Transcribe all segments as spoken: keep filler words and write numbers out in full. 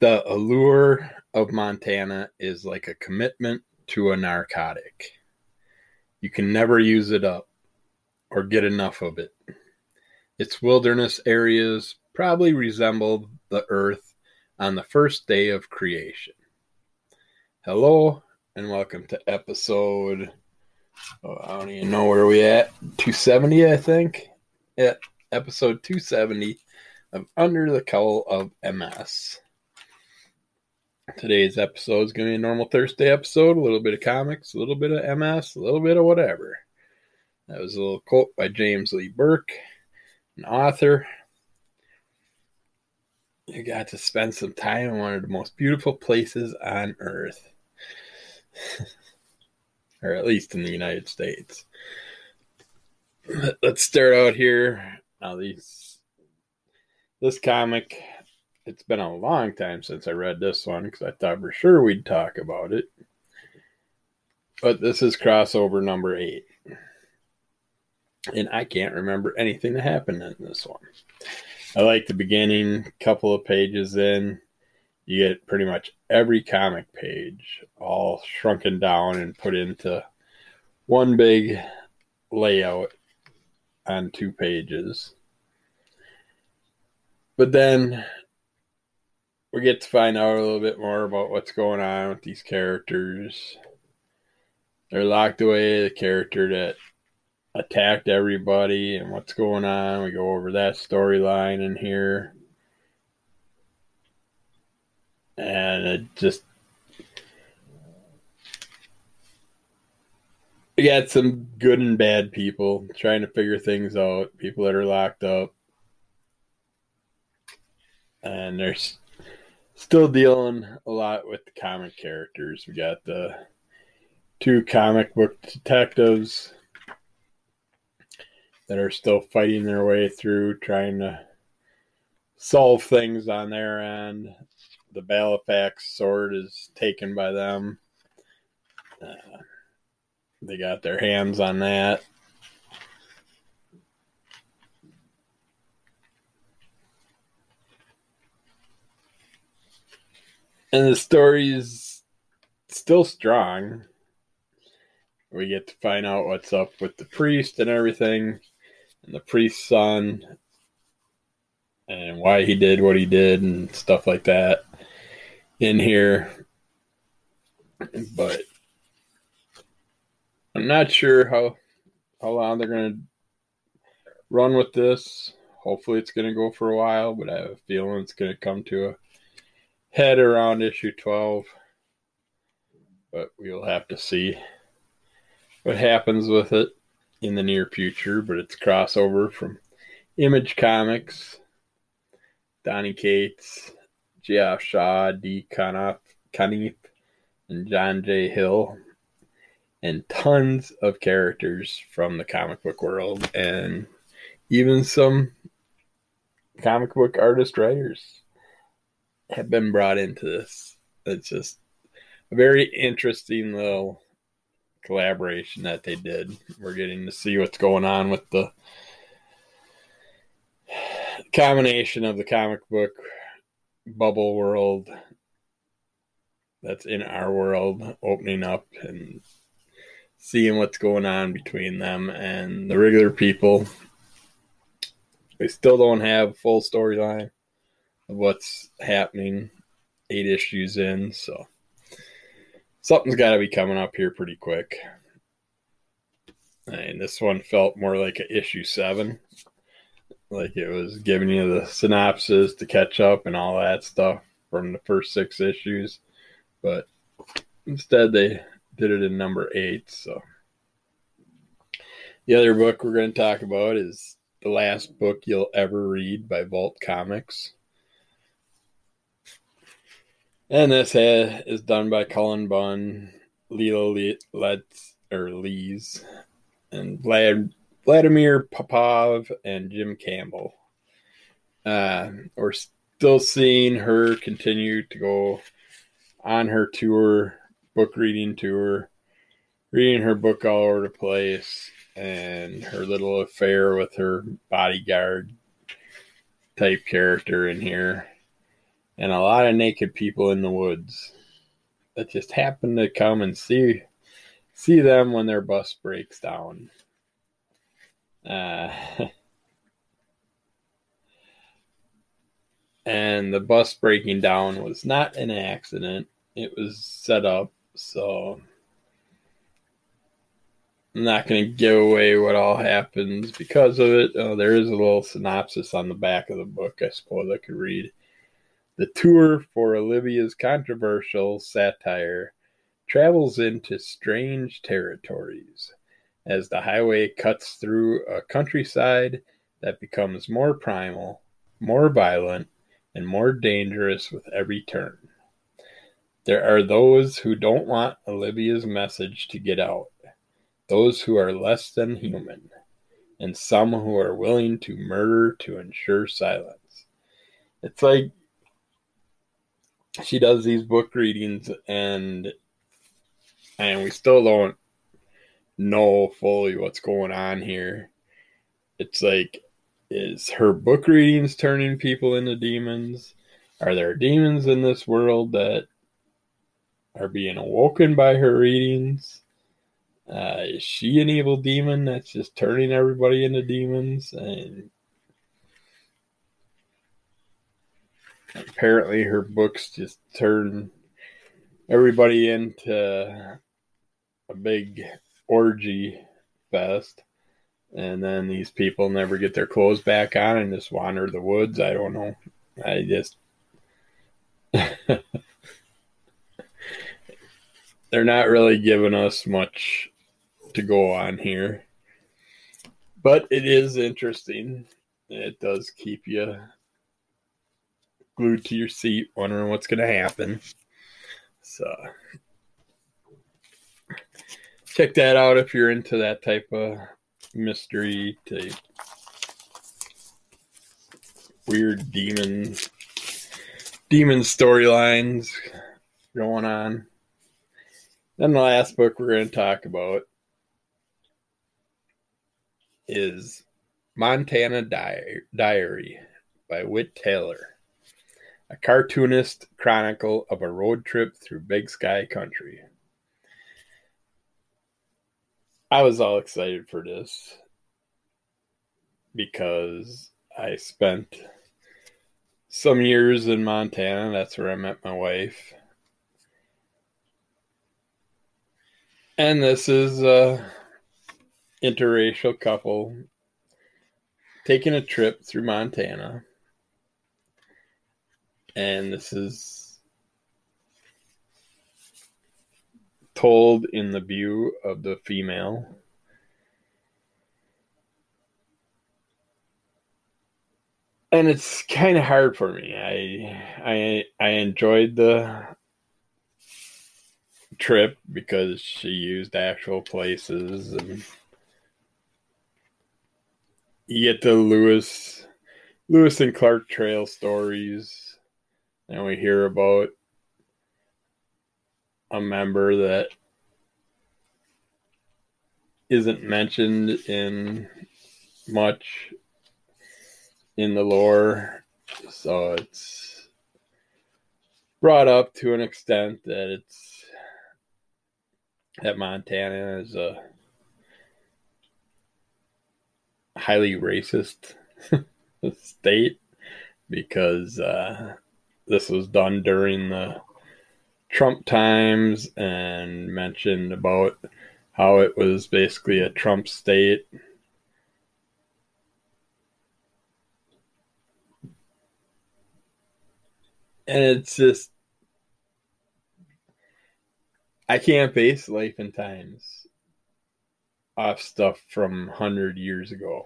The allure of Montana is like a commitment to a narcotic. You can never use it up or get enough of it. Its wilderness areas probably resemble the earth on the first day of creation. Hello and welcome to episode, oh, I don't even know where we at, two seventy, I think. Yeah, episode two seventy of Under the Cowl of M S. Today's episode is going to be a normal Thursday episode, a little bit of comics, a little bit of M S, a little bit of whatever. That was a little quote by James Lee Burke, an author. You got to spend some time in one of the most beautiful places on earth. Or at least in the United States. Let's start out here. Now these, this comic, it's been a long time since I read this one because I thought for sure we'd talk about it. But this is crossover number eight. And I can't remember anything that happened in this one. I like the beginning, couple of pages in, you get pretty much every comic page all shrunken down and put into one big layout on two pages. But then we get to find out a little bit more about what's going on with these characters. They're locked away, the character that attacked everybody and what's going on. We go over that storyline in here. And it just... we got some good and bad people trying to figure things out. People that are locked up. And there's... still dealing a lot with the comic characters. We got the two comic book detectives that are still fighting their way through, trying to solve things on their end. The Balafax sword is taken by them. Uh, they got their hands on that. And the story's still strong. We get to find out what's up with the priest and everything, and the priest's son, and why he did what he did, and stuff like that in here. But I'm not sure how, how long they're going to run with this. Hopefully it's going to go for a while, but I have a feeling it's going to come to a head around issue twelve, but we'll have to see what happens with it in the near future. But it's crossover from Image Comics, Donny Cates, Geoff Shaw, Dee Cunniffe, Cunniffe, and John J. Hill, and tons of characters from the comic book world, and even some comic book artist writers have been brought into this. It's just a very interesting little collaboration that they did. We're getting to see what's going on with the combination of the comic book bubble world that's in our world opening up and seeing what's going on between them and the regular people. They still don't have a full storyline of what's happening eight issues in, so something's got to be coming up here pretty quick. And this one felt more like an issue seven, like it was giving you the synopsis to catch up and all that stuff from the first six issues, but instead they did it in number eight. So the other book we're going to talk about is The Last Book You'll Ever Read by Vault Comics. And this head is done by Cullen Bunn, Lila Le, or Lees, and Vlad, Vladimir Popov and Jim Campbell. Uh, we're still seeing her continue to go on her tour, book reading tour, reading her book all over the place, and her little affair with her bodyguard type character in here. and a lot of naked people in the woods that just happen to come and see see them when their bus breaks down. Uh, and the bus breaking down was not an accident. It was set up, so I'm not going to give away what all happens because of it. Oh, there is a little synopsis on the back of the book, I suppose I could read. The tour for Olivia's controversial satire travels into strange territories as the highway cuts through a countryside that becomes more primal, more violent, and more dangerous with every turn. There are those who don't want Olivia's message to get out, those who are less than human, and some who are willing to murder to ensure silence. It's like she does these book readings and and we still don't know fully what's going on here. It's like, is her book readings turning people into demons? Are there demons in this world that are being awoken by her readings? Uh, is she an evil demon that's just turning everybody into demons? And apparently her books just turn everybody into a big orgy fest. And then these people never get their clothes back on and just wander the woods. I don't know. I just... They're not really giving us much to go on here, but it is interesting. It does keep you glued to your seat, wondering what's going to happen. So check that out if you're into that type of mystery, type weird demon demon storylines going on. Then the last book we're going to talk about is Montana Di- Diary by Whit Taylor, a cartoonist chronicle of a road trip through Big Sky country. I was all excited for this because I spent some years in Montana. That's where I met my wife. And this is a interracial couple taking a trip through Montana. And this is told in the view of the female. And it's kind of hard for me. I I I enjoyed the trip because she used actual places, and you get the Lewis Lewis and Clark trail stories, and we hear about a member that isn't mentioned in much in the lore, so it's brought up to an extent that it's that Montana is a highly racist state because uh, this was done during the Trump times and mentioned about how it was basically a Trump state. And it's just, I can't base life and times off stuff from one hundred years ago.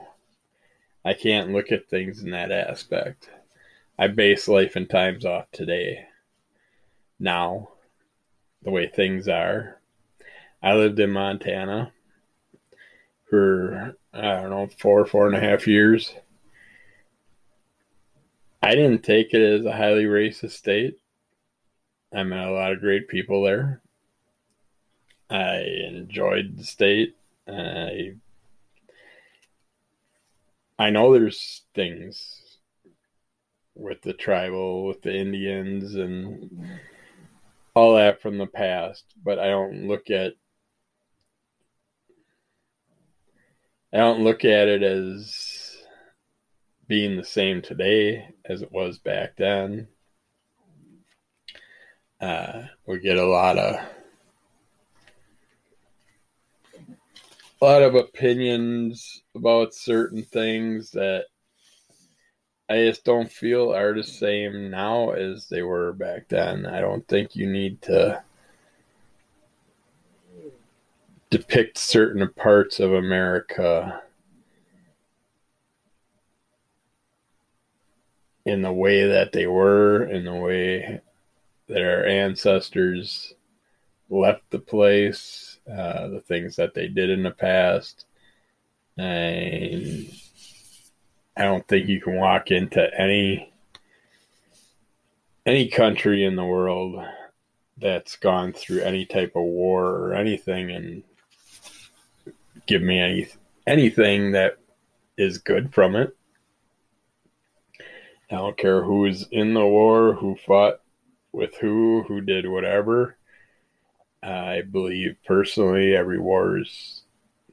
I can't look at things in that aspect. I base life and times off today. Now, the way things are. I lived in Montana for, I don't know, four, four and a half years. I didn't take it as a highly racist state. I met a lot of great people there. I enjoyed the state. I I know there's things with the tribal, with the Indians and all that from the past, but I don't look at I don't look at it as being the same today as it was back then. Uh, we get a lot of a lot of opinions about certain things that I just don't feel are the same now as they were back then. I don't think you need to depict certain parts of America in the way that they were, in the way that our ancestors left the place, uh, the things that they did in the past. And I don't think you can walk into any any country in the world that's gone through any type of war or anything and give me any, anything that is good from it. I don't care who is in the war, who fought with who, who did whatever. I believe personally every war is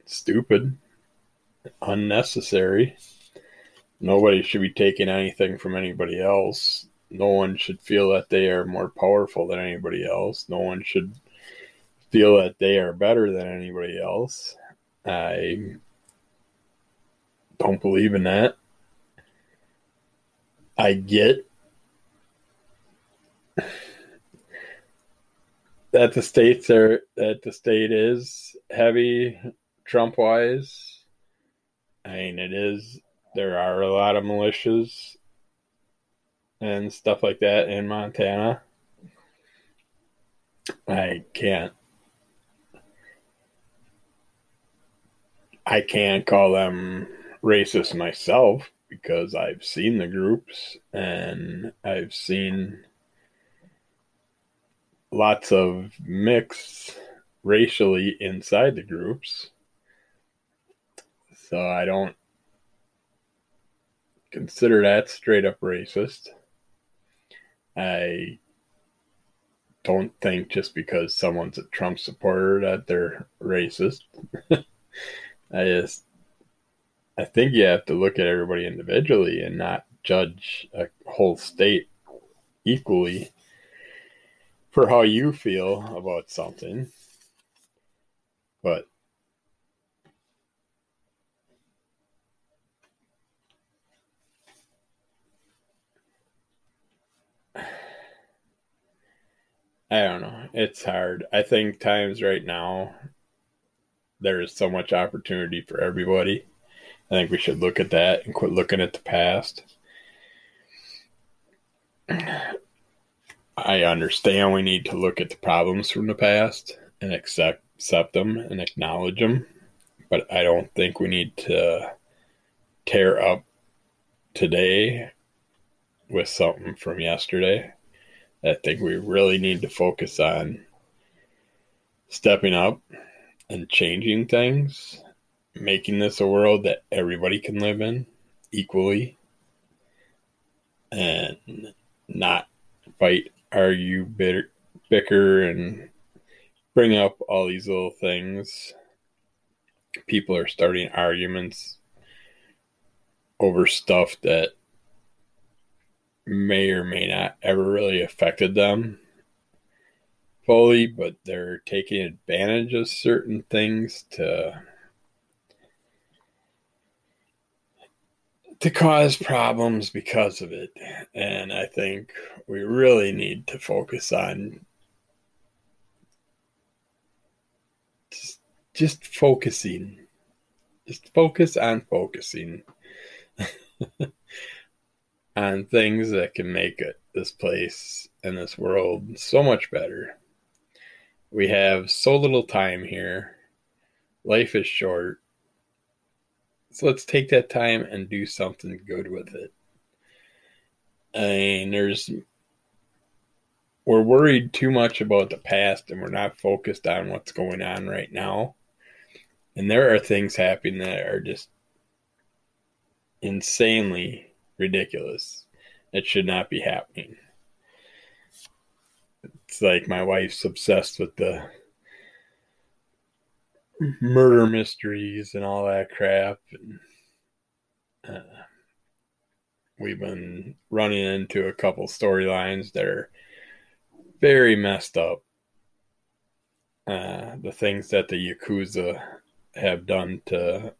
stupid, unnecessary. Nobody should be taking anything from anybody else. No one should feel that they are more powerful than anybody else. No one should feel that they are better than anybody else. I don't believe in that. I get that the states are that the state is heavy Trump-wise. I mean, it is. There are a lot of militias and stuff like that in Montana. I can't. I can't call them racist myself because I've seen the groups and I've seen lots of mix racially inside the groups. So I don't consider that straight up racist. I don't think just because someone's a Trump supporter that they're racist. I just, I think you have to look at everybody individually and not judge a whole state equally for how you feel about something. But I don't know. It's hard. I think times right now, there is so much opportunity for everybody. I think we should look at that and quit looking at the past. I understand we need to look at the problems from the past and accept, accept them and acknowledge them. But I don't think we need to tear up today with something from yesterday. I think we really need to focus on stepping up and changing things, making this a world that everybody can live in equally, and not fight, argue, bitter, bicker, and bring up all these little things. People are starting arguments over stuff that may or may not ever really affected them fully, but they're taking advantage of certain things to to cause problems because of it. And I think we really need to focus on just, just focusing. Just focus on focusing. On things that can make it, this place and this world so much better. We have so little time here. Life is short. So let's take that time and do something good with it. And there's, we're worried too much about the past and we're not focused on what's going on right now. And there are things happening that are just insanely ridiculous. It should not be happening. It's like my wife's obsessed with the murder mysteries and all that crap. And, uh, we've been running into a couple storylines that are very messed up. Uh, the things that the Yakuza have done to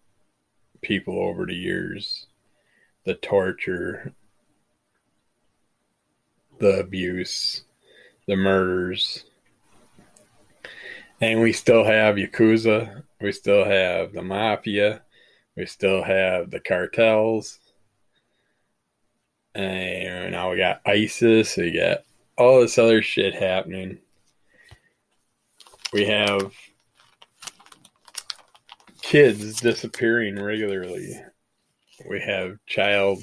people over the years, the torture, the abuse, the murders. And we still have Yakuza. We still have the Mafia. We still have the cartels. And now we got ISIS. We got all this other shit happening. We have kids disappearing regularly. We have child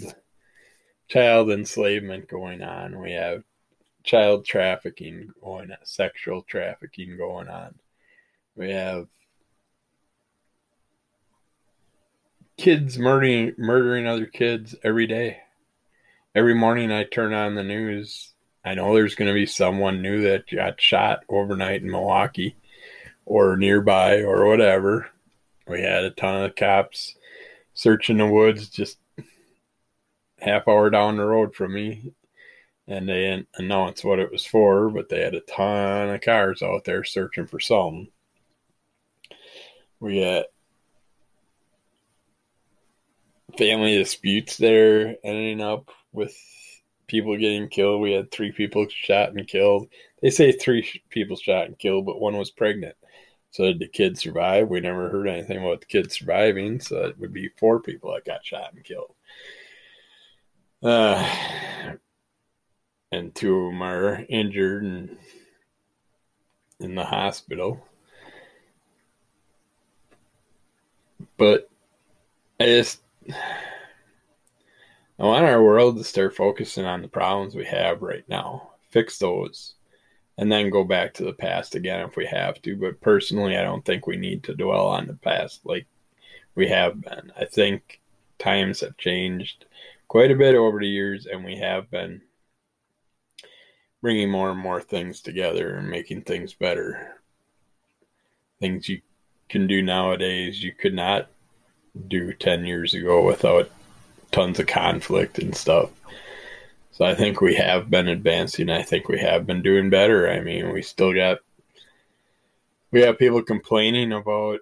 child enslavement going on. We have child trafficking going on, sexual trafficking going on. We have kids murdering murdering other kids every day. Every morning I turn on the news. I know there's going to be someone new that got shot overnight in Milwaukee or nearby or whatever. We had a ton of cops searching the woods just half hour down the road from me. And they didn't announce what it was for, but they had a ton of cars out there searching for something. We had family disputes there ending up with people getting killed. We had three people shot and killed. They say three sh- people shot and killed, but one was pregnant. So did the kid survive? We never heard anything about the kid surviving, so it would be four people that got shot and killed. Uh, and two of them are injured and in the hospital. But I just... I want our world to start focusing on the problems we have right now. Fix those. And then go back to the past again if we have to. But personally, I don't think we need to dwell on the past like we have been. I think times have changed quite a bit over the years. And we have been bringing more and more things together and making things better. Things you can do nowadays you could not do ten years ago without tons of conflict and stuff. So I think we have been advancing. I think we have been doing better. I mean, we still got, we have people complaining about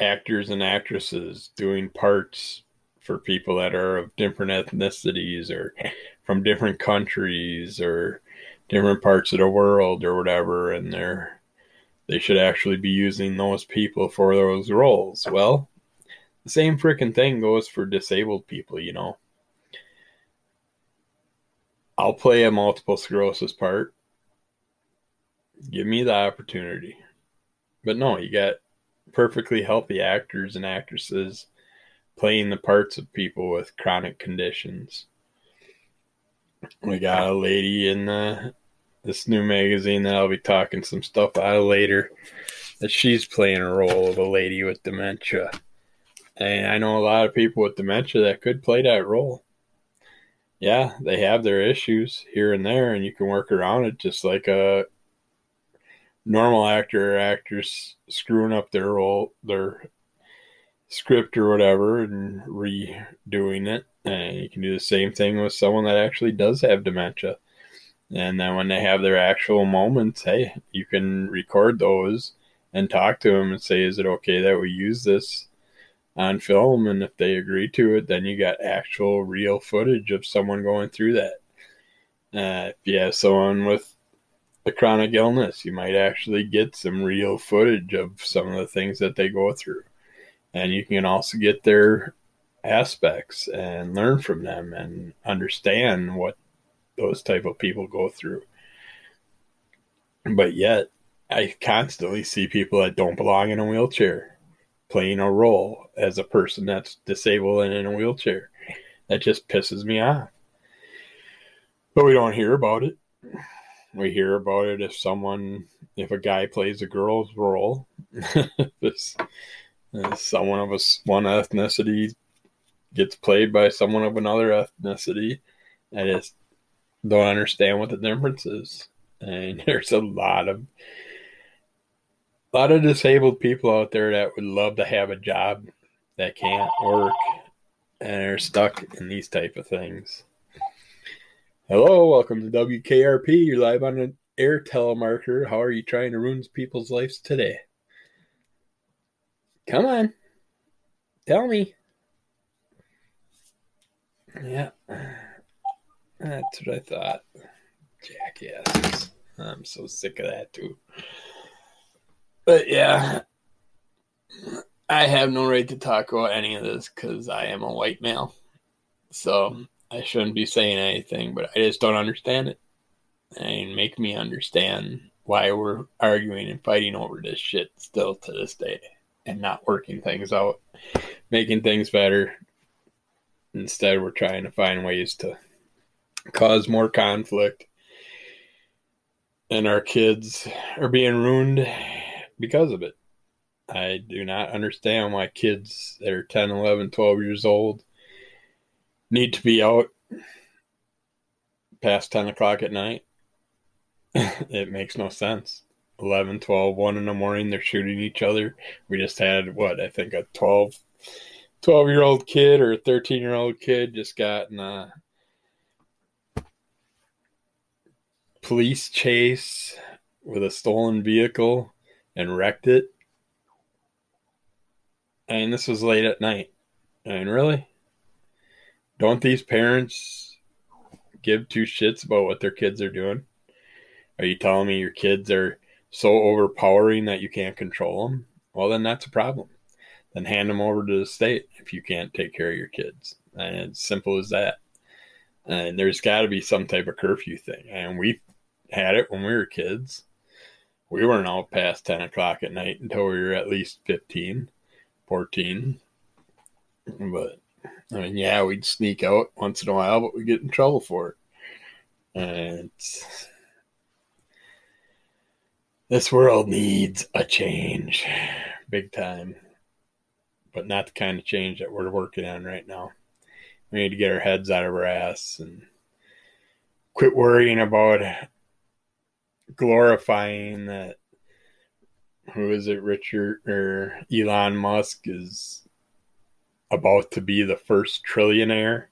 actors and actresses doing parts for people that are of different ethnicities or from different countries or different parts of the world or whatever, and they're They should actually be using those people for those roles. Well, the same freaking thing goes for disabled people, you know. I'll play a multiple sclerosis part. Give me the opportunity. But no, you got perfectly healthy actors and actresses playing the parts of people with chronic conditions. We got a lady in the... this new magazine that I'll be talking some stuff out of later, that she's playing a role of a lady with dementia. And I know a lot of people with dementia that could play that role. Yeah, they have their issues here and there, and you can work around it just like a normal actor or actress screwing up their role, their script or whatever, and redoing it. And you can do the same thing with someone that actually does have dementia. And then when they have their actual moments, hey, you can record those and talk to them and say, is it okay that we use this on film? And if they agree to it, then you got actual real footage of someone going through that. Uh, if you have someone with a chronic illness, you might actually get some real footage of some of the things that they go through. And you can also get their aspects and learn from them and understand what those type of people go through. But yet I constantly see people that don't belong in a wheelchair playing a role as a person that's disabled and in a wheelchair. That just pisses me off. But we don't hear about it. We hear about it if someone, if a guy plays a girl's role, if someone of a, one ethnicity gets played by someone of another ethnicity. I just don't understand what the difference is. And there's a lot of a lot of disabled people out there that would love to have a job that can't work and are stuck in these type of things. Hello, welcome to W K R P. You're live on an air telemarketer. How are you trying to ruin people's lives today? Come on. Tell me. Yeah. That's what I thought. Jackasses. I'm so sick of that, too. But, yeah. I have no right to talk about any of this because I am a white male. So, I shouldn't be saying anything, but I just don't understand it. And make me understand why we're arguing and fighting over this shit still to this day. And not working things out. Making things better. Instead, we're trying to find ways to cause more conflict. And our kids are being ruined because of it. I do not understand why kids that are ten, eleven, twelve years old need to be out past ten o'clock at night. It makes no sense. eleven, twelve, one in the morning, they're shooting each other. We just had, what, I think a twelve, twelve-year-old kid or a thirteen-year-old kid just got in a police chase with a stolen vehicle and wrecked it. And this was late at night. I mean, really? Don't these parents give two shits about what their kids are doing? Are you telling me your kids are so overpowering that you can't control them? Well, then that's a problem. Then hand them over to the state if you can't take care of your kids. And it's simple as that. And there's got to be some type of curfew thing. And we had it when we were kids. We weren't out past ten o'clock at night until we were at least fifteen, fourteen. But, I mean, yeah, we'd sneak out once in a while, but we'd get in trouble for it. And it's... This world needs a change, big time, but not the kind of change that we're working on right now. We need to get our heads out of our ass and quit worrying about glorifying that, who is it, Richard or Elon Musk is about to be the first trillionaire.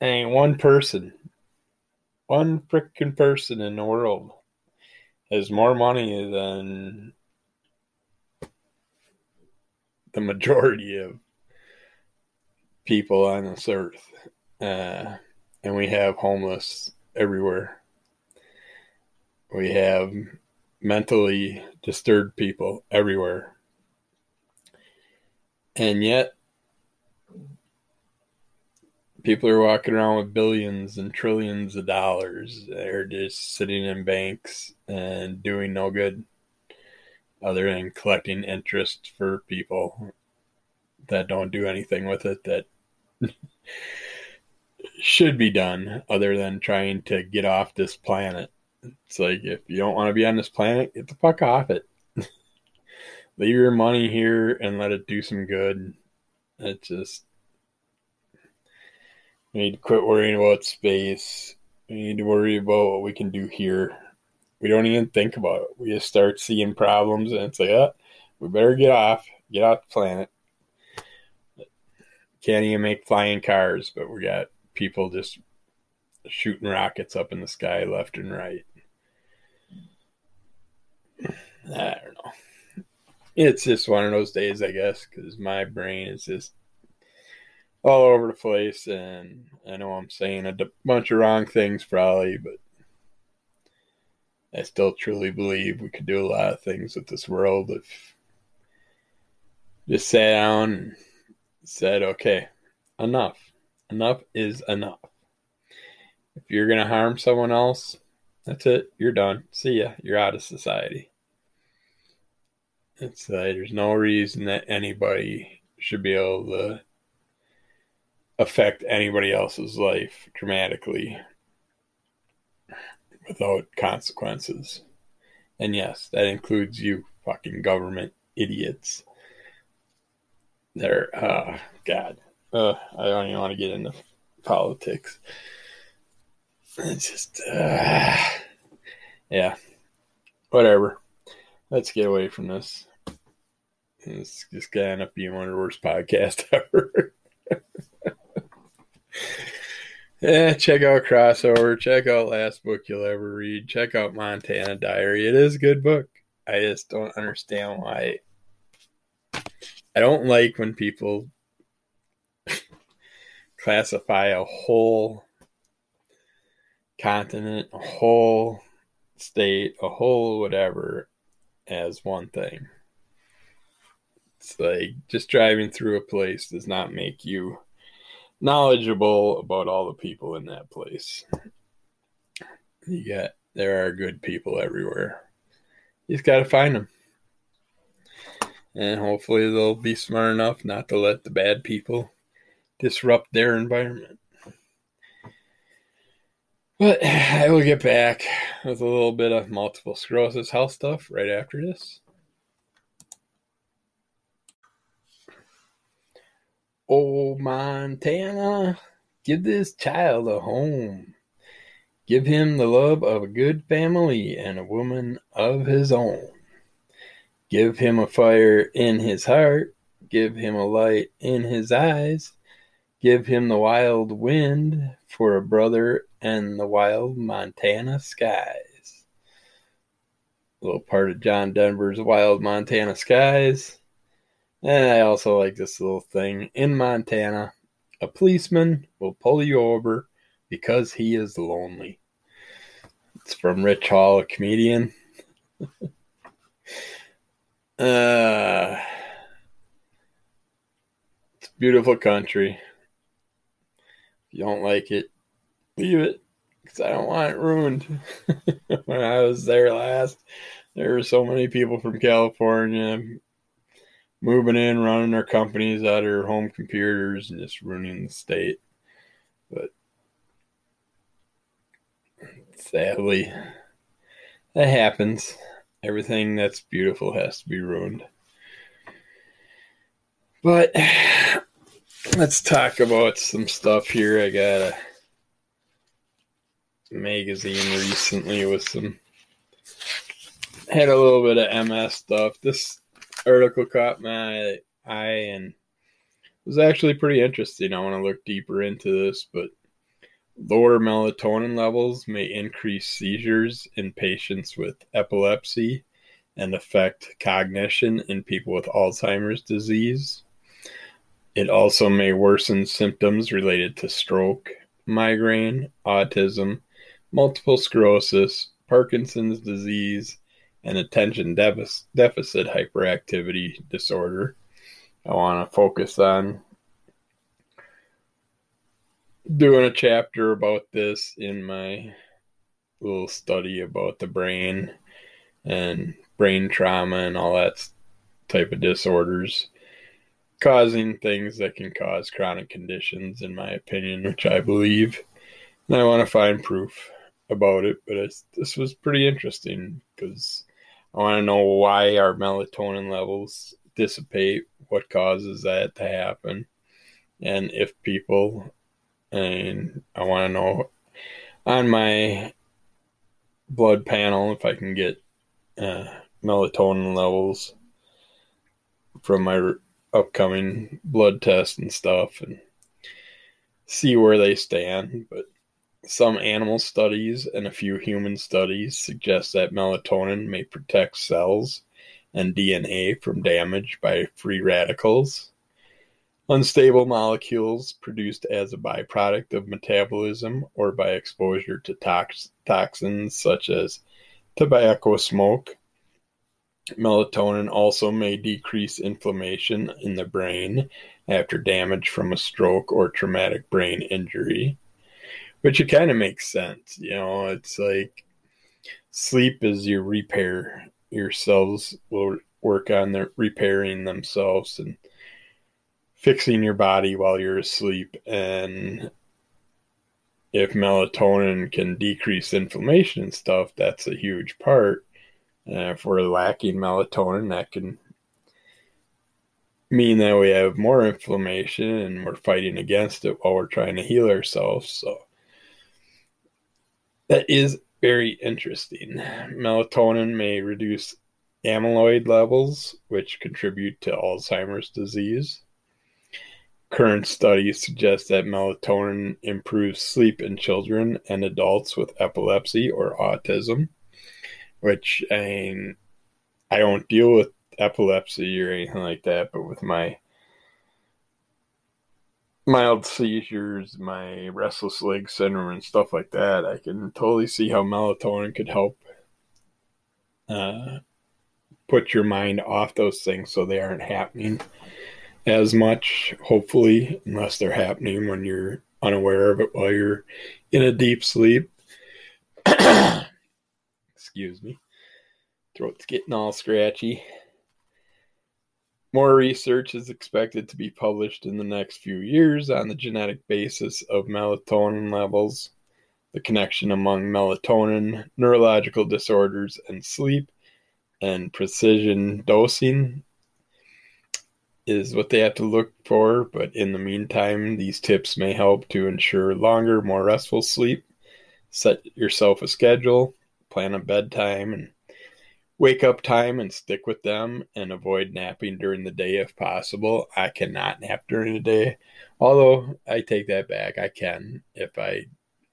And one person, one frickin' person in the world has more money than the majority of people on this earth. Uh, and we have homeless everywhere. We have mentally disturbed people everywhere. And yet, people are walking around with billions and trillions of dollars. They're just sitting in banks and doing no good other than collecting interest for people that don't do anything with it that should be done other than trying to get off this planet. It's like, if you don't want to be on this planet, get the fuck off it. Leave your money here and let it do some good. It's just... We need to quit worrying about space. We need to worry about what we can do here. We don't even think about it. We just start seeing problems, and it's like, oh, we better get off. Get off the planet. Can't even make flying cars, but we got people just shooting rockets up in the sky left and right. I don't know. It's just one of those days, I guess, because my brain is just all over the place, and I know I'm saying a d- bunch of wrong things probably, but I still truly believe we could do a lot of things with this world if just sat down and said, okay, enough. Enough is enough. If you're going to harm someone else, that's it. You're done. See ya. You're out of society. It's uh, there's no reason that anybody should be able to affect anybody else's life dramatically without consequences. And yes, that includes you fucking government idiots. They're, uh, God, uh, I don't even want to get into politics. It's just, uh, yeah, whatever. Let's get away from this. It's just going to be one of the worst podcasts ever. Yeah, check out Crossover. Check out Last Book You'll Ever Read. Check out Montana Diary. It is a good book. I just don't understand why. I don't like when people classify a whole continent, a whole state, a whole whatever as one thing. It's like just driving through a place does not make you knowledgeable about all the people in that place. You got, there are good people everywhere. You just got to find them. And hopefully they'll be smart enough not to let the bad people disrupt their environment. But I will get back with a little bit of multiple sclerosis health stuff right after this. Oh, Montana, give this child a home. Give him the love of a good family and a woman of his own. Give him a fire in his heart. Give him a light in his eyes. Give him the wild wind for a brother and the wild Montana skies. A little part of John Denver's Wild Montana Skies. And I also like this little thing. In Montana, a policeman will pull you over because he is lonely. It's from Rich Hall, a comedian. uh, it's a beautiful country. If you don't like it, leave it, because I don't want it ruined. When I was there last, there were so many people from California moving in, running their companies out of their home computers and just ruining the state. But sadly, that happens. Everything that's beautiful has to be ruined. But let's talk about some stuff here. I got a magazine recently with some, had a little bit of M S stuff. This article caught my eye and was actually pretty interesting. I want to look deeper into this, but lower melatonin levels may increase seizures in patients with epilepsy and affect cognition in people with Alzheimer's disease. It also may worsen symptoms related to stroke, migraine, autism, multiple sclerosis, Parkinson's disease, and attention deficit hyperactivity disorder. I want to focus on doing a chapter about this in my little study about the brain and brain trauma and all that type of disorders, causing things that can cause chronic conditions, in my opinion, which I believe. And I want to find proof about it, but it's, this was pretty interesting because I want to know why our melatonin levels dissipate, what causes that to happen, and if people, and I want to know on my blood panel if I can get uh, melatonin levels from my upcoming blood test and stuff and see where they stand. But some animal studies and a few human studies suggest that melatonin may protect cells and D N A from damage by free radicals, unstable molecules produced as a byproduct of metabolism or by exposure to tox- toxins such as tobacco smoke. Melatonin also may decrease inflammation in the brain after damage from a stroke or traumatic brain injury. Which it kind of makes sense, you know, it's like sleep is your repair. Your cells will work on their repairing themselves and fixing your body while you're asleep. And if melatonin can decrease inflammation and stuff, that's a huge part. Uh, if we're lacking melatonin, that can mean that we have more inflammation and we're fighting against it while we're trying to heal ourselves. So that is very interesting. Melatonin may reduce amyloid levels, which contribute to Alzheimer's disease. Current studies suggest that melatonin improves sleep in children and adults with epilepsy or autism, which I mean, I don't deal with epilepsy or anything like that, but with my mild seizures, my restless leg syndrome and stuff like that, I can totally see how melatonin could help uh, put your mind off those things so they aren't happening as much, hopefully, unless they're happening when you're unaware of it while you're in a deep sleep. Excuse me. Throat's getting all scratchy. More research is expected to be published in the next few years on the genetic basis of melatonin levels, the connection among melatonin, neurological disorders, and sleep, and precision dosing is what they have to look for, but in the meantime, these tips may help to ensure longer, more restful sleep. Set yourself a schedule, plan a bedtime and wake up time, and stick with them, and avoid napping during the day if possible. I cannot nap during the day, although I take that back. I can if I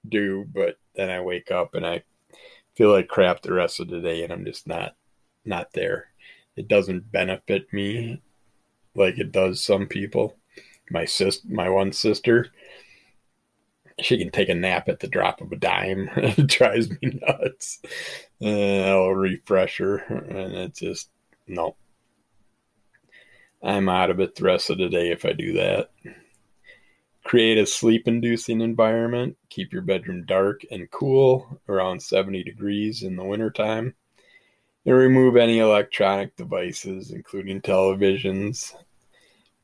do, but then I wake up and I feel like crap the rest of the day, and I'm just not not there. It doesn't benefit me like it does some people. My sis, my one sister, she can take a nap at the drop of a dime. It drives me nuts. Uh, I'll refresh her, and it's just, no. I'm out of it the rest of the day if I do that. Create a sleep-inducing environment. Keep your bedroom dark and cool, around seventy degrees in the wintertime. And remove any electronic devices, including televisions.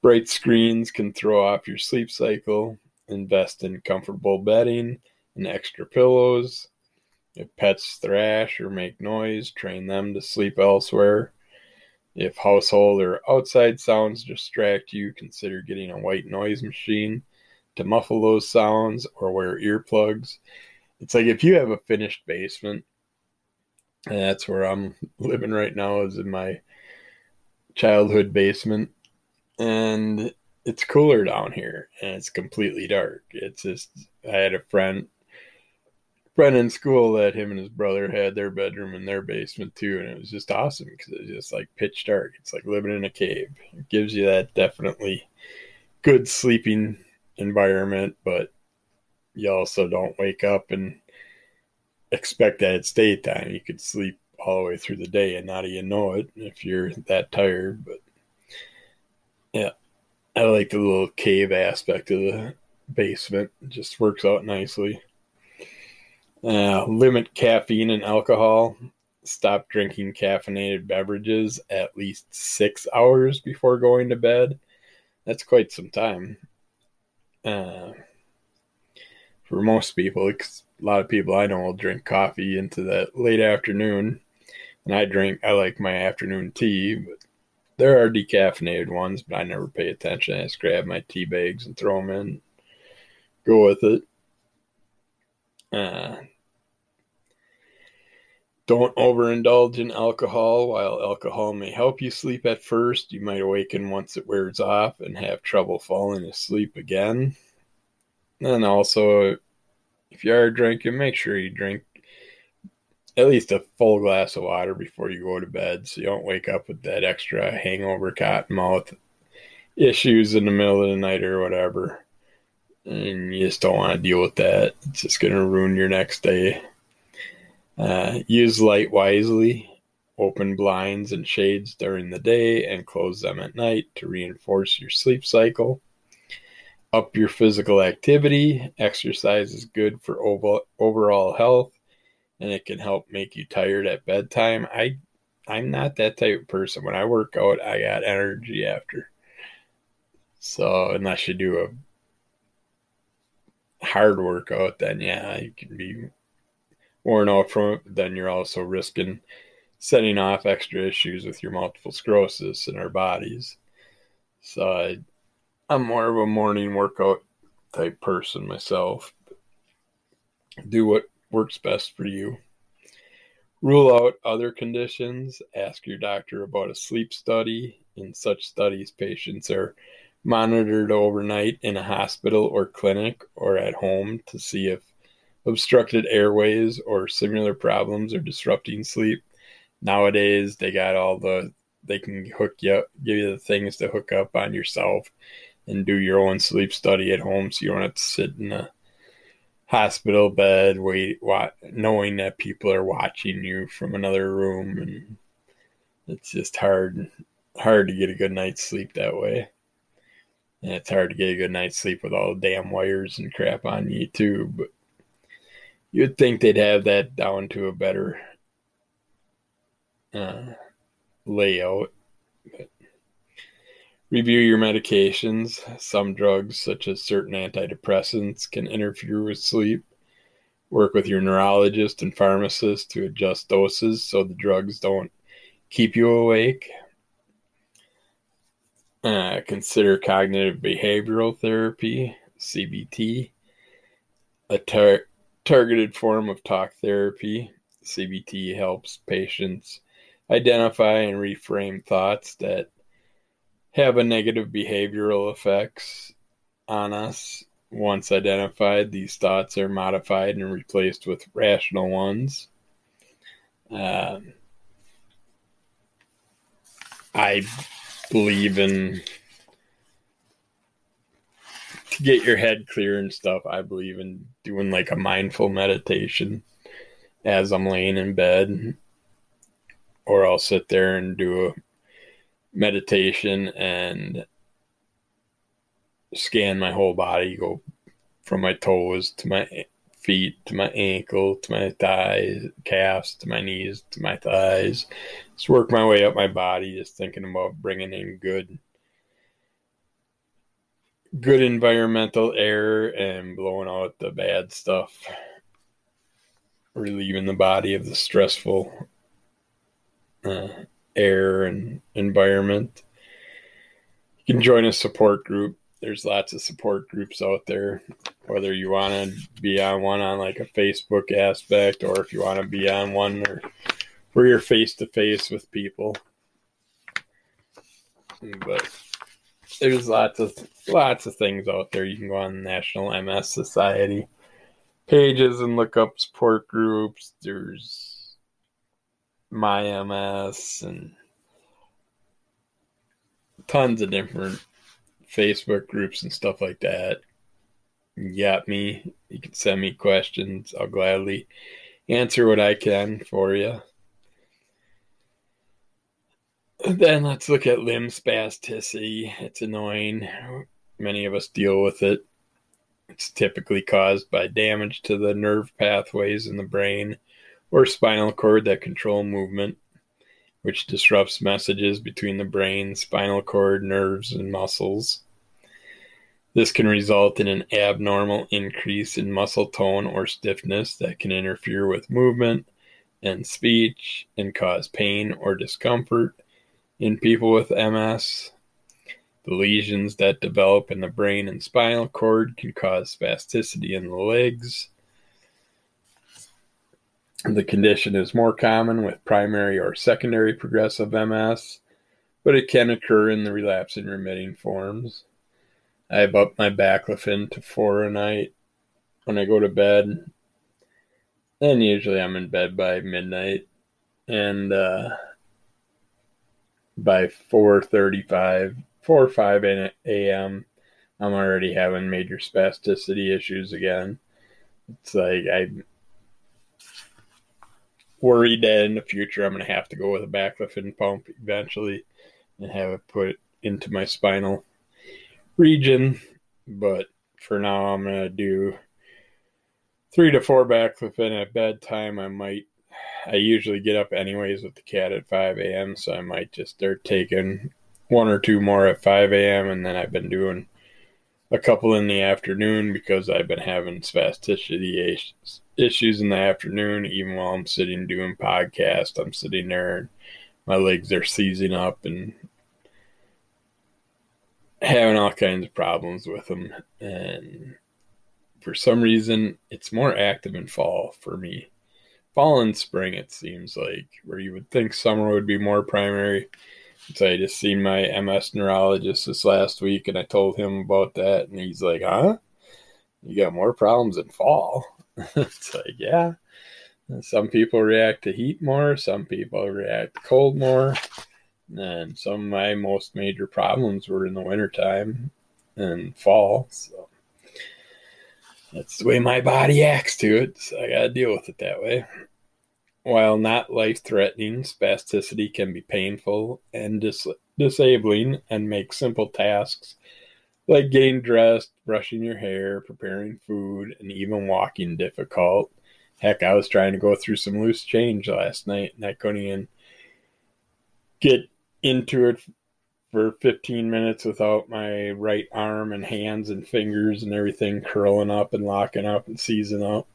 Bright screens can throw off your sleep cycle. Invest in comfortable bedding and extra pillows. If pets thrash or make noise, train them to sleep elsewhere. If household or outside sounds distract you, consider getting a white noise machine to muffle those sounds or wear earplugs. It's like if you have a finished basement, and that's where I'm living right now, is in my childhood basement, and it's cooler down here, and it's completely dark. It's just, I had a friend, friend in school that him and his brother had their bedroom in their basement too, and it was just awesome because it was just like pitch dark. It's like living in a cave. It gives you that definitely good sleeping environment, but you also don't wake up and expect that it's daytime. You could sleep all the way through the day, and not even know it if you're that tired. But yeah. I like the little cave aspect of the basement. It just works out nicely. Uh, limit caffeine and alcohol. Stop drinking caffeinated beverages at least six hours before going to bed. That's quite some time. Uh, for most people, cause a lot of people I know will drink coffee into that late afternoon. And I drink, I like my afternoon tea, but there are decaffeinated ones, but I never pay attention. I just grab my tea bags and throw them in. Go with it. Uh, don't overindulge in alcohol. While alcohol may help you sleep at first, you might awaken once it wears off and have trouble falling asleep again. And also, if you are drinking, make sure you drink at least a full glass of water before you go to bed, so you don't wake up with that extra hangover, cotton mouth issues in the middle of the night or whatever. And you just don't want to deal with that. It's just going to ruin your next day. Uh, use light wisely. Open blinds and shades during the day and close them at night to reinforce your sleep cycle. Up your physical activity. Exercise is good for over, overall health. And it can help make you tired at bedtime. I, I'm not that type of person. When I work out, I got energy after. So unless you do a hard workout, then yeah, you can be worn out from it. But then you're also risking setting off extra issues with your multiple sclerosis in our bodies. So I, I'm more of a morning workout type person myself. Do what works best for you. Rule out other conditions. Ask your doctor about a sleep study. In such studies, patients are monitored overnight in a hospital or clinic or at home to see if obstructed airways or similar problems are disrupting sleep. Nowadays, they got all the, they can hook you up, give you the things to hook up on yourself and do your own sleep study at home, so you don't have to sit in a hospital bed wait, wa- knowing that people are watching you from another room. And it's just hard, hard to get a good night's sleep that way. And it's hard to get a good night's sleep with all the damn wires and crap on you too, but you'd think they'd have that down to a better uh, layout. But review your medications. Some drugs, such as certain antidepressants, can interfere with sleep. Work with your neurologist and pharmacist to adjust doses so the drugs don't keep you awake. Uh, consider cognitive behavioral therapy, C B T, a tar- targeted form of talk therapy. C B T helps patients identify and reframe thoughts that have a negative behavioral effects on us. Once identified, these thoughts are modified and replaced with rational ones. Um, I... believe in, to get your head clear and stuff, I believe in doing like a mindful meditation as I'm laying in bed, or I'll sit there and do a meditation and scan my whole body, go from my toes to my feet, to my ankle, to my thighs, calves, to my knees, to my thighs. Just work my way up my body, just thinking about bringing in good, good environmental air and blowing out the bad stuff, relieving the body of the stressful uh, air and environment. You can join a support group. There's lots of support groups out there, whether you want to be on one on like a Facebook aspect, or if you want to be on one or where you're face to face with people. But there's lots of lots of things out there. You can go on the National M S Society pages and look up support groups. There's My M S and tons of different Facebook groups and stuff like that. You got me. You can send me questions. I'll gladly answer what I can for you. And then let's look at limb spasticity. It's annoying. Many of us deal with it. It's typically caused by damage to the nerve pathways in the brain or spinal cord that control movement, which disrupts messages between the brain, spinal cord, nerves, and muscles. This can result in an abnormal increase in muscle tone or stiffness that can interfere with movement and speech and cause pain or discomfort in people with M S. The lesions that develop in the brain and spinal cord can cause spasticity in the legs. The condition is more common with primary or secondary progressive M S, but it can occur in the relapsing remitting forms. I have upped my baclofen to four a night when I go to bed, and usually I'm in bed by midnight, and uh, by four thirty-five, four or five a.m., I'm already having major spasticity issues again. It's like I... worried that in the future I'm going to have to go with a baclofen pump eventually and have it put into my spinal region. But for now, I'm going to do three to four baclofen at bedtime. I might, I usually get up anyways with the cat at five a.m., so I might just start taking one or two more at five a.m., and then I've been doing a couple in the afternoon because I've been having spasticity issues. issues in the afternoon. Even while I'm sitting doing podcast, I'm sitting there and my legs are seizing up and having all kinds of problems with them. And for some reason, it's more active in fall for me. Fall and spring, it seems like, where you would think summer would be more primary. So I just seen my M S neurologist this last week, and I told him about that, and he's like, huh? You got more problems in fall. It's like, yeah. Some people react to heat more. Some people react to cold more. And some of my most major problems were in the wintertime and fall. So that's the way my body acts to it. So I got to deal with it that way. While not life-threatening, spasticity can be painful and dis- disabling and make simple tasks like getting dressed, brushing your hair, preparing food, and even walking difficult. Heck, I was trying to go through some loose change last night, and I couldn't even get into it for fifteen minutes without my right arm and hands and fingers and everything curling up and locking up and seizing up.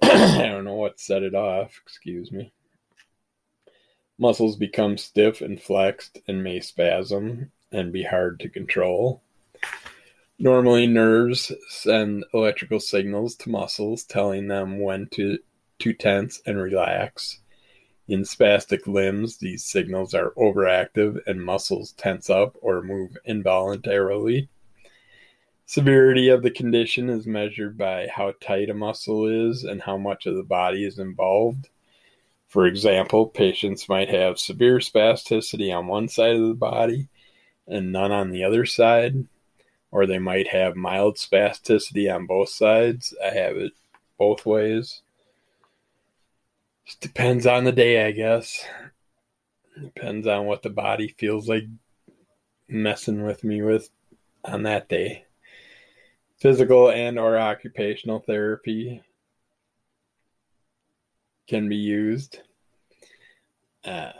I don't know what set it off, excuse me. Muscles become stiff and flexed and may spasm and be hard to control. Normally, nerves send electrical signals to muscles, telling them when to, to tense and relax. In spastic limbs, these signals are overactive and muscles tense up or move involuntarily. Severity of the condition is measured by how tight a muscle is and how much of the body is involved. For example, patients might have severe spasticity on one side of the body and none on the other side, or they might have mild spasticity on both sides. I have it both ways. Just depends on the day, I guess. Depends on what the body feels like messing with me with on that day. Physical and or occupational therapy can be used. Uh,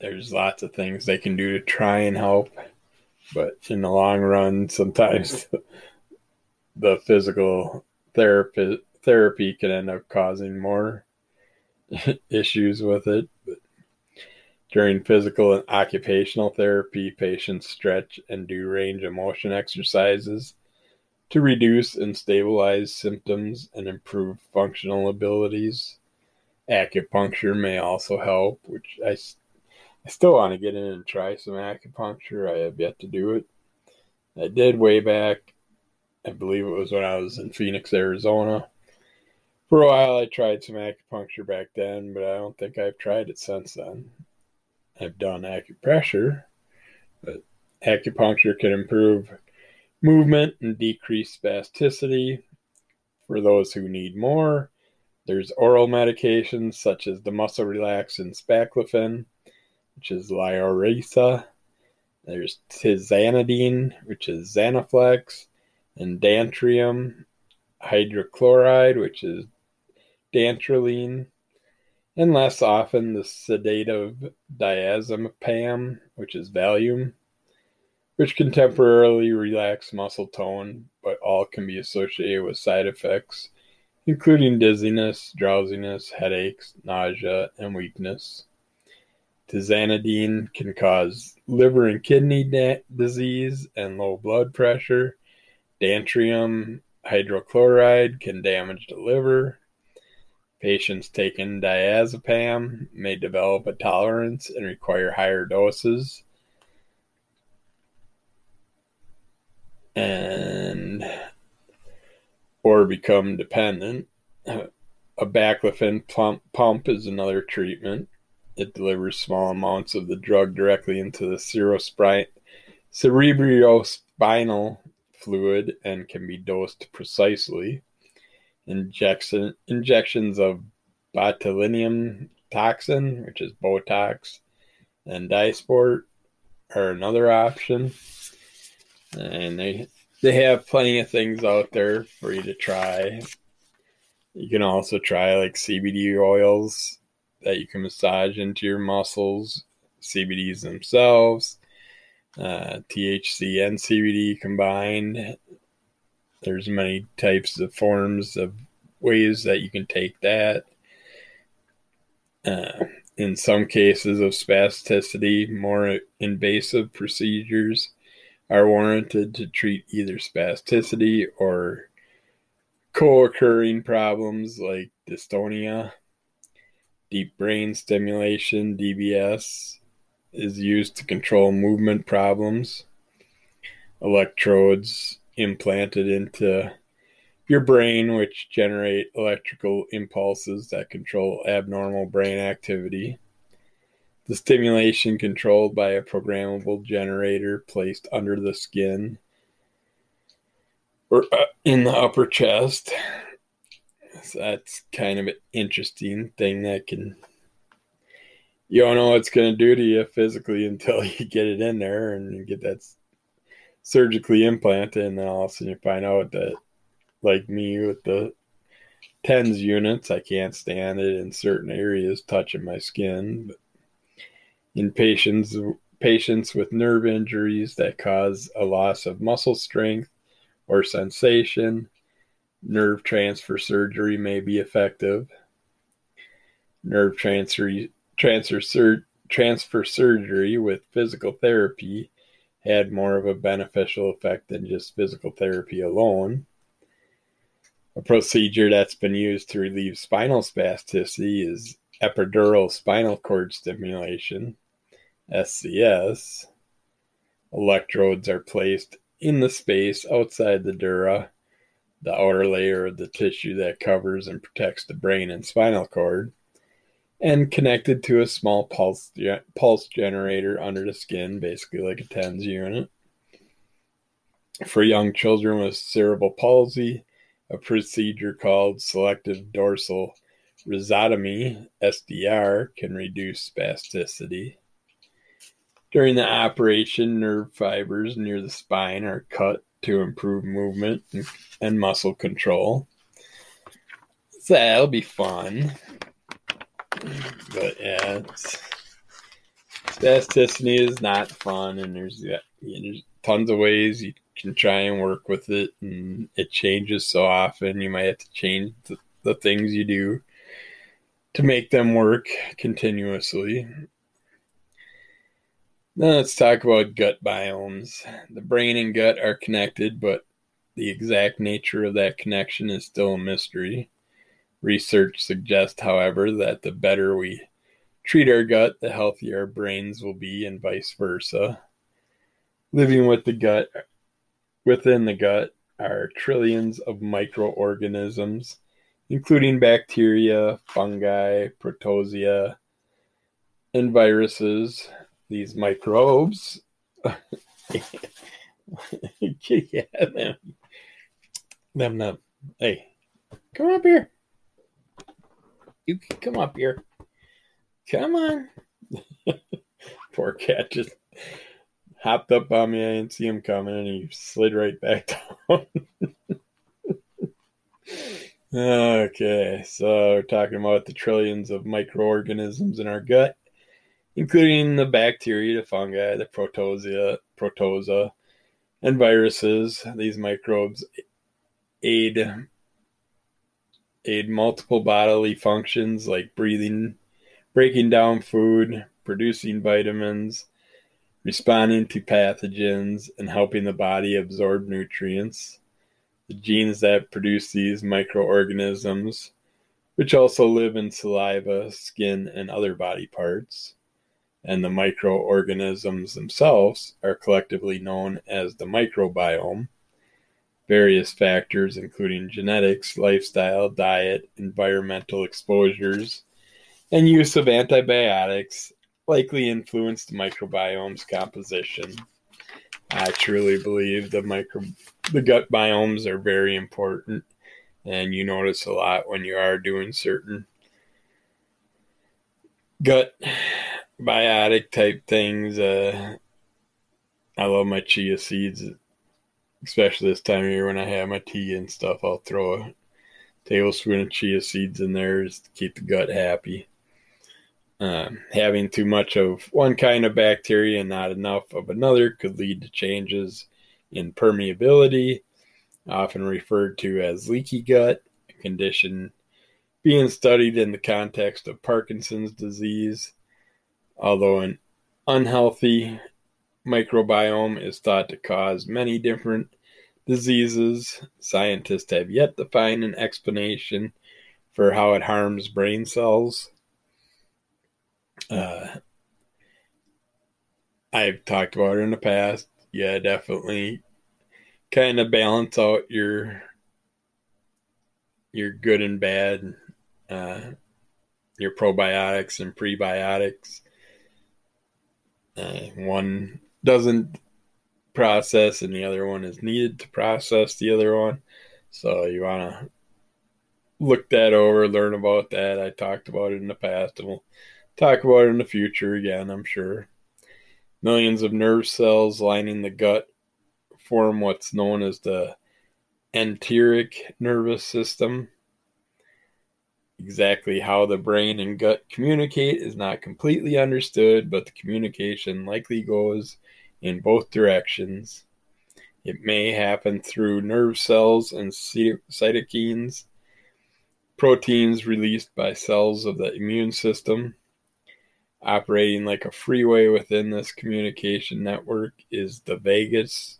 there's lots of things they can do to try and help, but in the long run, sometimes the, the physical therapy, therapy can end up causing more issues with it. But during physical and occupational therapy, patients stretch and do range of motion exercises to reduce and stabilize symptoms and improve functional abilities. Acupuncture may also help, which I, I still want to get in and try some acupuncture. I have yet to do it. I did way back, I believe it was when I was in Phoenix, Arizona. For a while I tried some acupuncture back then, but I don't think I've tried it since then. I've done acupressure, but acupuncture can improve movement and decrease spasticity. For those who need more, there's oral medications such as the muscle relaxant Spaclofen, which is Lioresal. There's tizanidine, which is Zanaflex, and Dantrium hydrochloride, which is Dantrolene, and less often the sedative diazepam, which is Valium, which can temporarily relax muscle tone, but all can be associated with side effects, including dizziness, drowsiness, headaches, nausea, and weakness. Tizanidine can cause liver and kidney da- disease and low blood pressure. Dantrium hydrochloride can damage the liver. Patients taking diazepam may develop a tolerance and require higher doses. And or become dependent. A baclofen pump, pump is another treatment. It delivers small amounts of the drug directly into the cerebrospinal cerebrospinal fluid and can be dosed precisely. Injection, injections of botulinum toxin, which is Botox, and Dysport are another option. And they they have plenty of things out there for you to try. You can also try like C B D oils that you can massage into your muscles, C B Ds themselves, uh, T H C and C B D combined. There's many types of forms of ways that you can take that. Uh, in some cases of spasticity, more invasive procedures are warranted to treat either spasticity or co-occurring problems like dystonia. Deep brain stimulation, D B S, is used to control movement problems. Electrodes implanted into your brain, which generate electrical impulses that control abnormal brain activity. The stimulation controlled by a programmable generator placed under the skin or in the upper chest. So that's kind of an interesting thing that can, you don't know what it's going to do to you physically until you get it in there and you get that surgically implanted, and then all of a sudden you find out that, like me with the TENS units, I can't stand it in certain areas touching my skin. But in patients, patients with nerve injuries that cause a loss of muscle strength or sensation, nerve transfer surgery may be effective. Nerve transfer, transfer, sur, transfer surgery with physical therapy had more of a beneficial effect than just physical therapy alone. A procedure that's been used to relieve spinal spasticity is epidural spinal cord stimulation, S C S. Electrodes are placed in the space outside the dura, the outer layer of the tissue that covers and protects the brain and spinal cord, and connected to a small pulse pulse generator under the skin, basically like a TENS unit. For young children with cerebral palsy, a procedure called selective dorsal rhizotomy, S D R, can reduce spasticity. During the operation, nerve fibers near the spine are cut to improve movement and muscle control. So that'll be fun. But yeah, spasticity is not fun, and there's, yeah, there's tons of ways you can try and work with it, and it changes so often. You might have to change the, the things you do to make them work continuously. Now let's talk about gut biomes. The brain and gut are connected, but the exact nature of that connection is still a mystery. Research suggests, however, that the better we treat our gut, the healthier our brains will be, and vice versa. Living with the gut, within the gut, are trillions of microorganisms, including bacteria, fungi, protozoa, and viruses. These microbes, yeah, them, them, them. Hey, come up here. You can come up here. Come on. Poor cat just hopped up on me. I didn't see him coming, and he slid right back down. Okay, so we're talking about the trillions of microorganisms in our gut, including the bacteria, the fungi, the protozoa, protozoa, and viruses. These microbes aid aid multiple bodily functions like breathing, breaking down food, producing vitamins, responding to pathogens, and helping the body absorb nutrients. The genes that produce these microorganisms, which also live in saliva, skin, and other body parts, and the microorganisms themselves are collectively known as the microbiome. Various factors, including genetics, lifestyle, diet, environmental exposures, and use of antibiotics, likely influence the microbiome's composition. I truly believe the micro, the gut biomes are very important, and you notice a lot when you are doing certain gut biotic type things. Uh, I love my chia seeds, especially this time of year when I have my tea and stuff. I'll throw a tablespoon of chia seeds in there just to keep the gut happy. Um, having too much of one kind of bacteria and not enough of another could lead to changes in permeability, often referred to as leaky gut, a condition being studied in the context of Parkinson's disease, although an unhealthy microbiome is thought to cause many different diseases. Scientists have yet to find an explanation for how it harms brain cells. Uh, I've talked about it in the past. Yeah, definitely kind of balance out your your good and bad, uh, your probiotics and prebiotics. Uh, one doesn't process and the other one is needed to process the other one. So you want to look that over, learn about that. I talked about it in the past and we'll talk about it in the future again, I'm sure. Millions of nerve cells lining the gut form what's known as the enteric nervous system. Exactly how the brain and gut communicate is not completely understood, but the communication likely goes in both directions. It may happen through nerve cells and cytokines, proteins released by cells of the immune system. Operating like a freeway within this communication network is the vagus,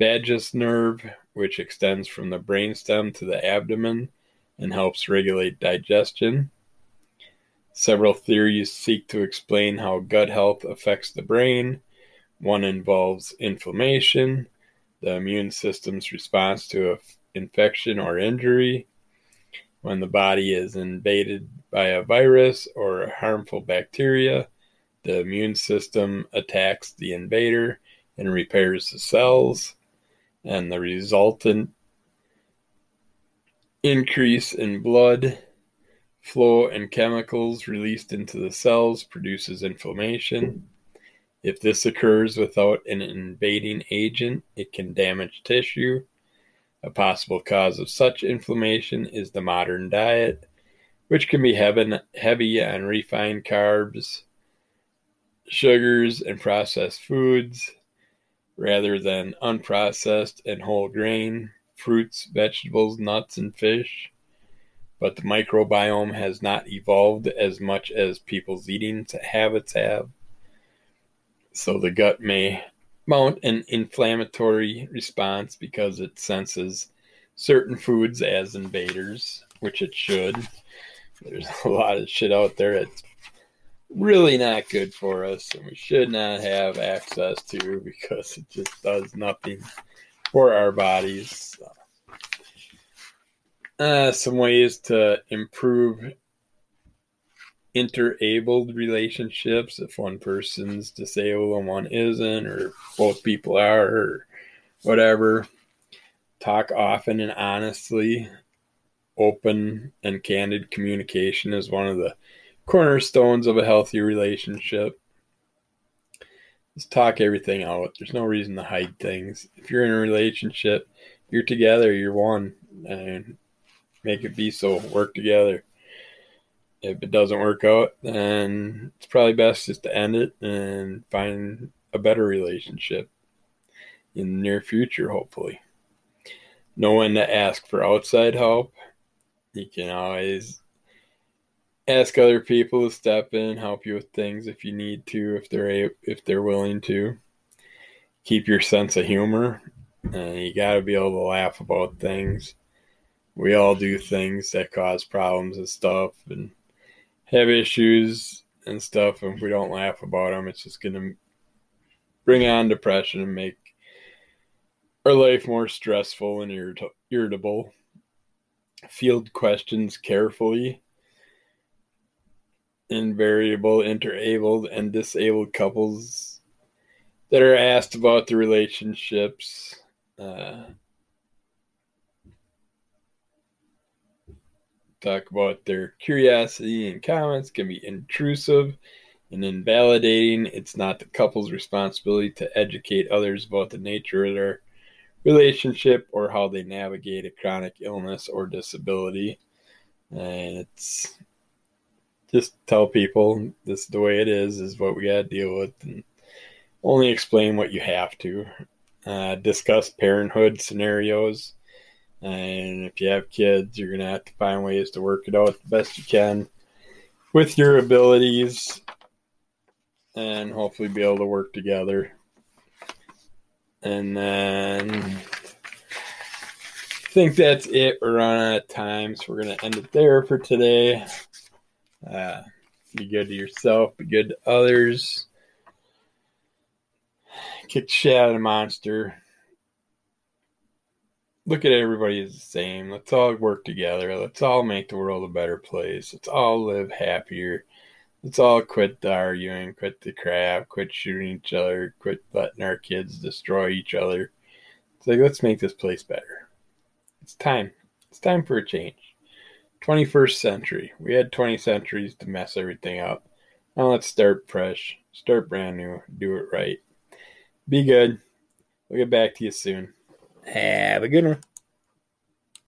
vagus nerve, which extends from the brainstem to the abdomen and helps regulate digestion. Several theories seek to explain how gut health affects the brain. One involves inflammation, the immune system's response to an infection or injury. When the body is invaded by a virus or a harmful bacteria, the immune system attacks the invader and repairs the cells, and the resultant increase in blood flow and chemicals released into the cells produces inflammation. If this occurs without an invading agent, it can damage tissue. A possible cause of such inflammation is the modern diet, which can be heavy on refined carbs, sugars, and processed foods, rather than unprocessed and whole grain, fruits, vegetables, nuts, and fish. But the microbiome has not evolved as much as people's eating habits have, so the gut may mount an inflammatory response because it senses certain foods as invaders, which it should. There's a lot of shit out there that's really not good for us and we should not have access to because it just does nothing for our bodies. Uh, some ways to improve interabled relationships, if one person's disabled and one isn't, or both people are, or whatever. Talk often and honestly. Open and candid communication is one of the cornerstones of a healthy relationship. Just talk everything out. There's no reason to hide things. If you're in a relationship, you're together, you're one, and make it be so. Work together. If it doesn't work out, then it's probably best just to end it and find a better relationship in the near future, hopefully. Know when to ask for outside help. You can always ask other people to step in and help you with things if you need to, if they're able, if they're willing to. Keep your sense of humor. Uh, you got to be able to laugh about things. We all do things that cause problems and stuff and have issues and stuff, and if we don't laugh about them, it's just going to bring on depression and make our life more stressful and irrit- irritable. Field questions carefully. Invariable, interabled, and disabled couples that are asked about the relationships. Uh, talk about their curiosity and comments can be intrusive and invalidating. It's not the couple's responsibility to educate others about the nature of their relationship or how they navigate a chronic illness or disability. And it's just tell people this is the way it is, is what we got to deal with, and only explain what you have to. Uh, discuss parenthood scenarios. And if you have kids, you're going to have to find ways to work it out the best you can with your abilities and hopefully be able to work together. And then I think that's it. We're running out of time, so we're going to end it there for today. Uh, be good to yourself. Be good to others. Kick the shit out of the monster. Look at everybody as the same. Let's all work together. Let's all make the world a better place. Let's all live happier. Let's all quit the arguing, quit the crap, quit shooting each other, quit letting our kids destroy each other. It's like, let's make this place better. It's time. It's time for a change. twenty-first century. We had twenty centuries to mess everything up. Now let's start fresh, start brand new, do it right. Be good. We'll get back to you soon. Have a good one.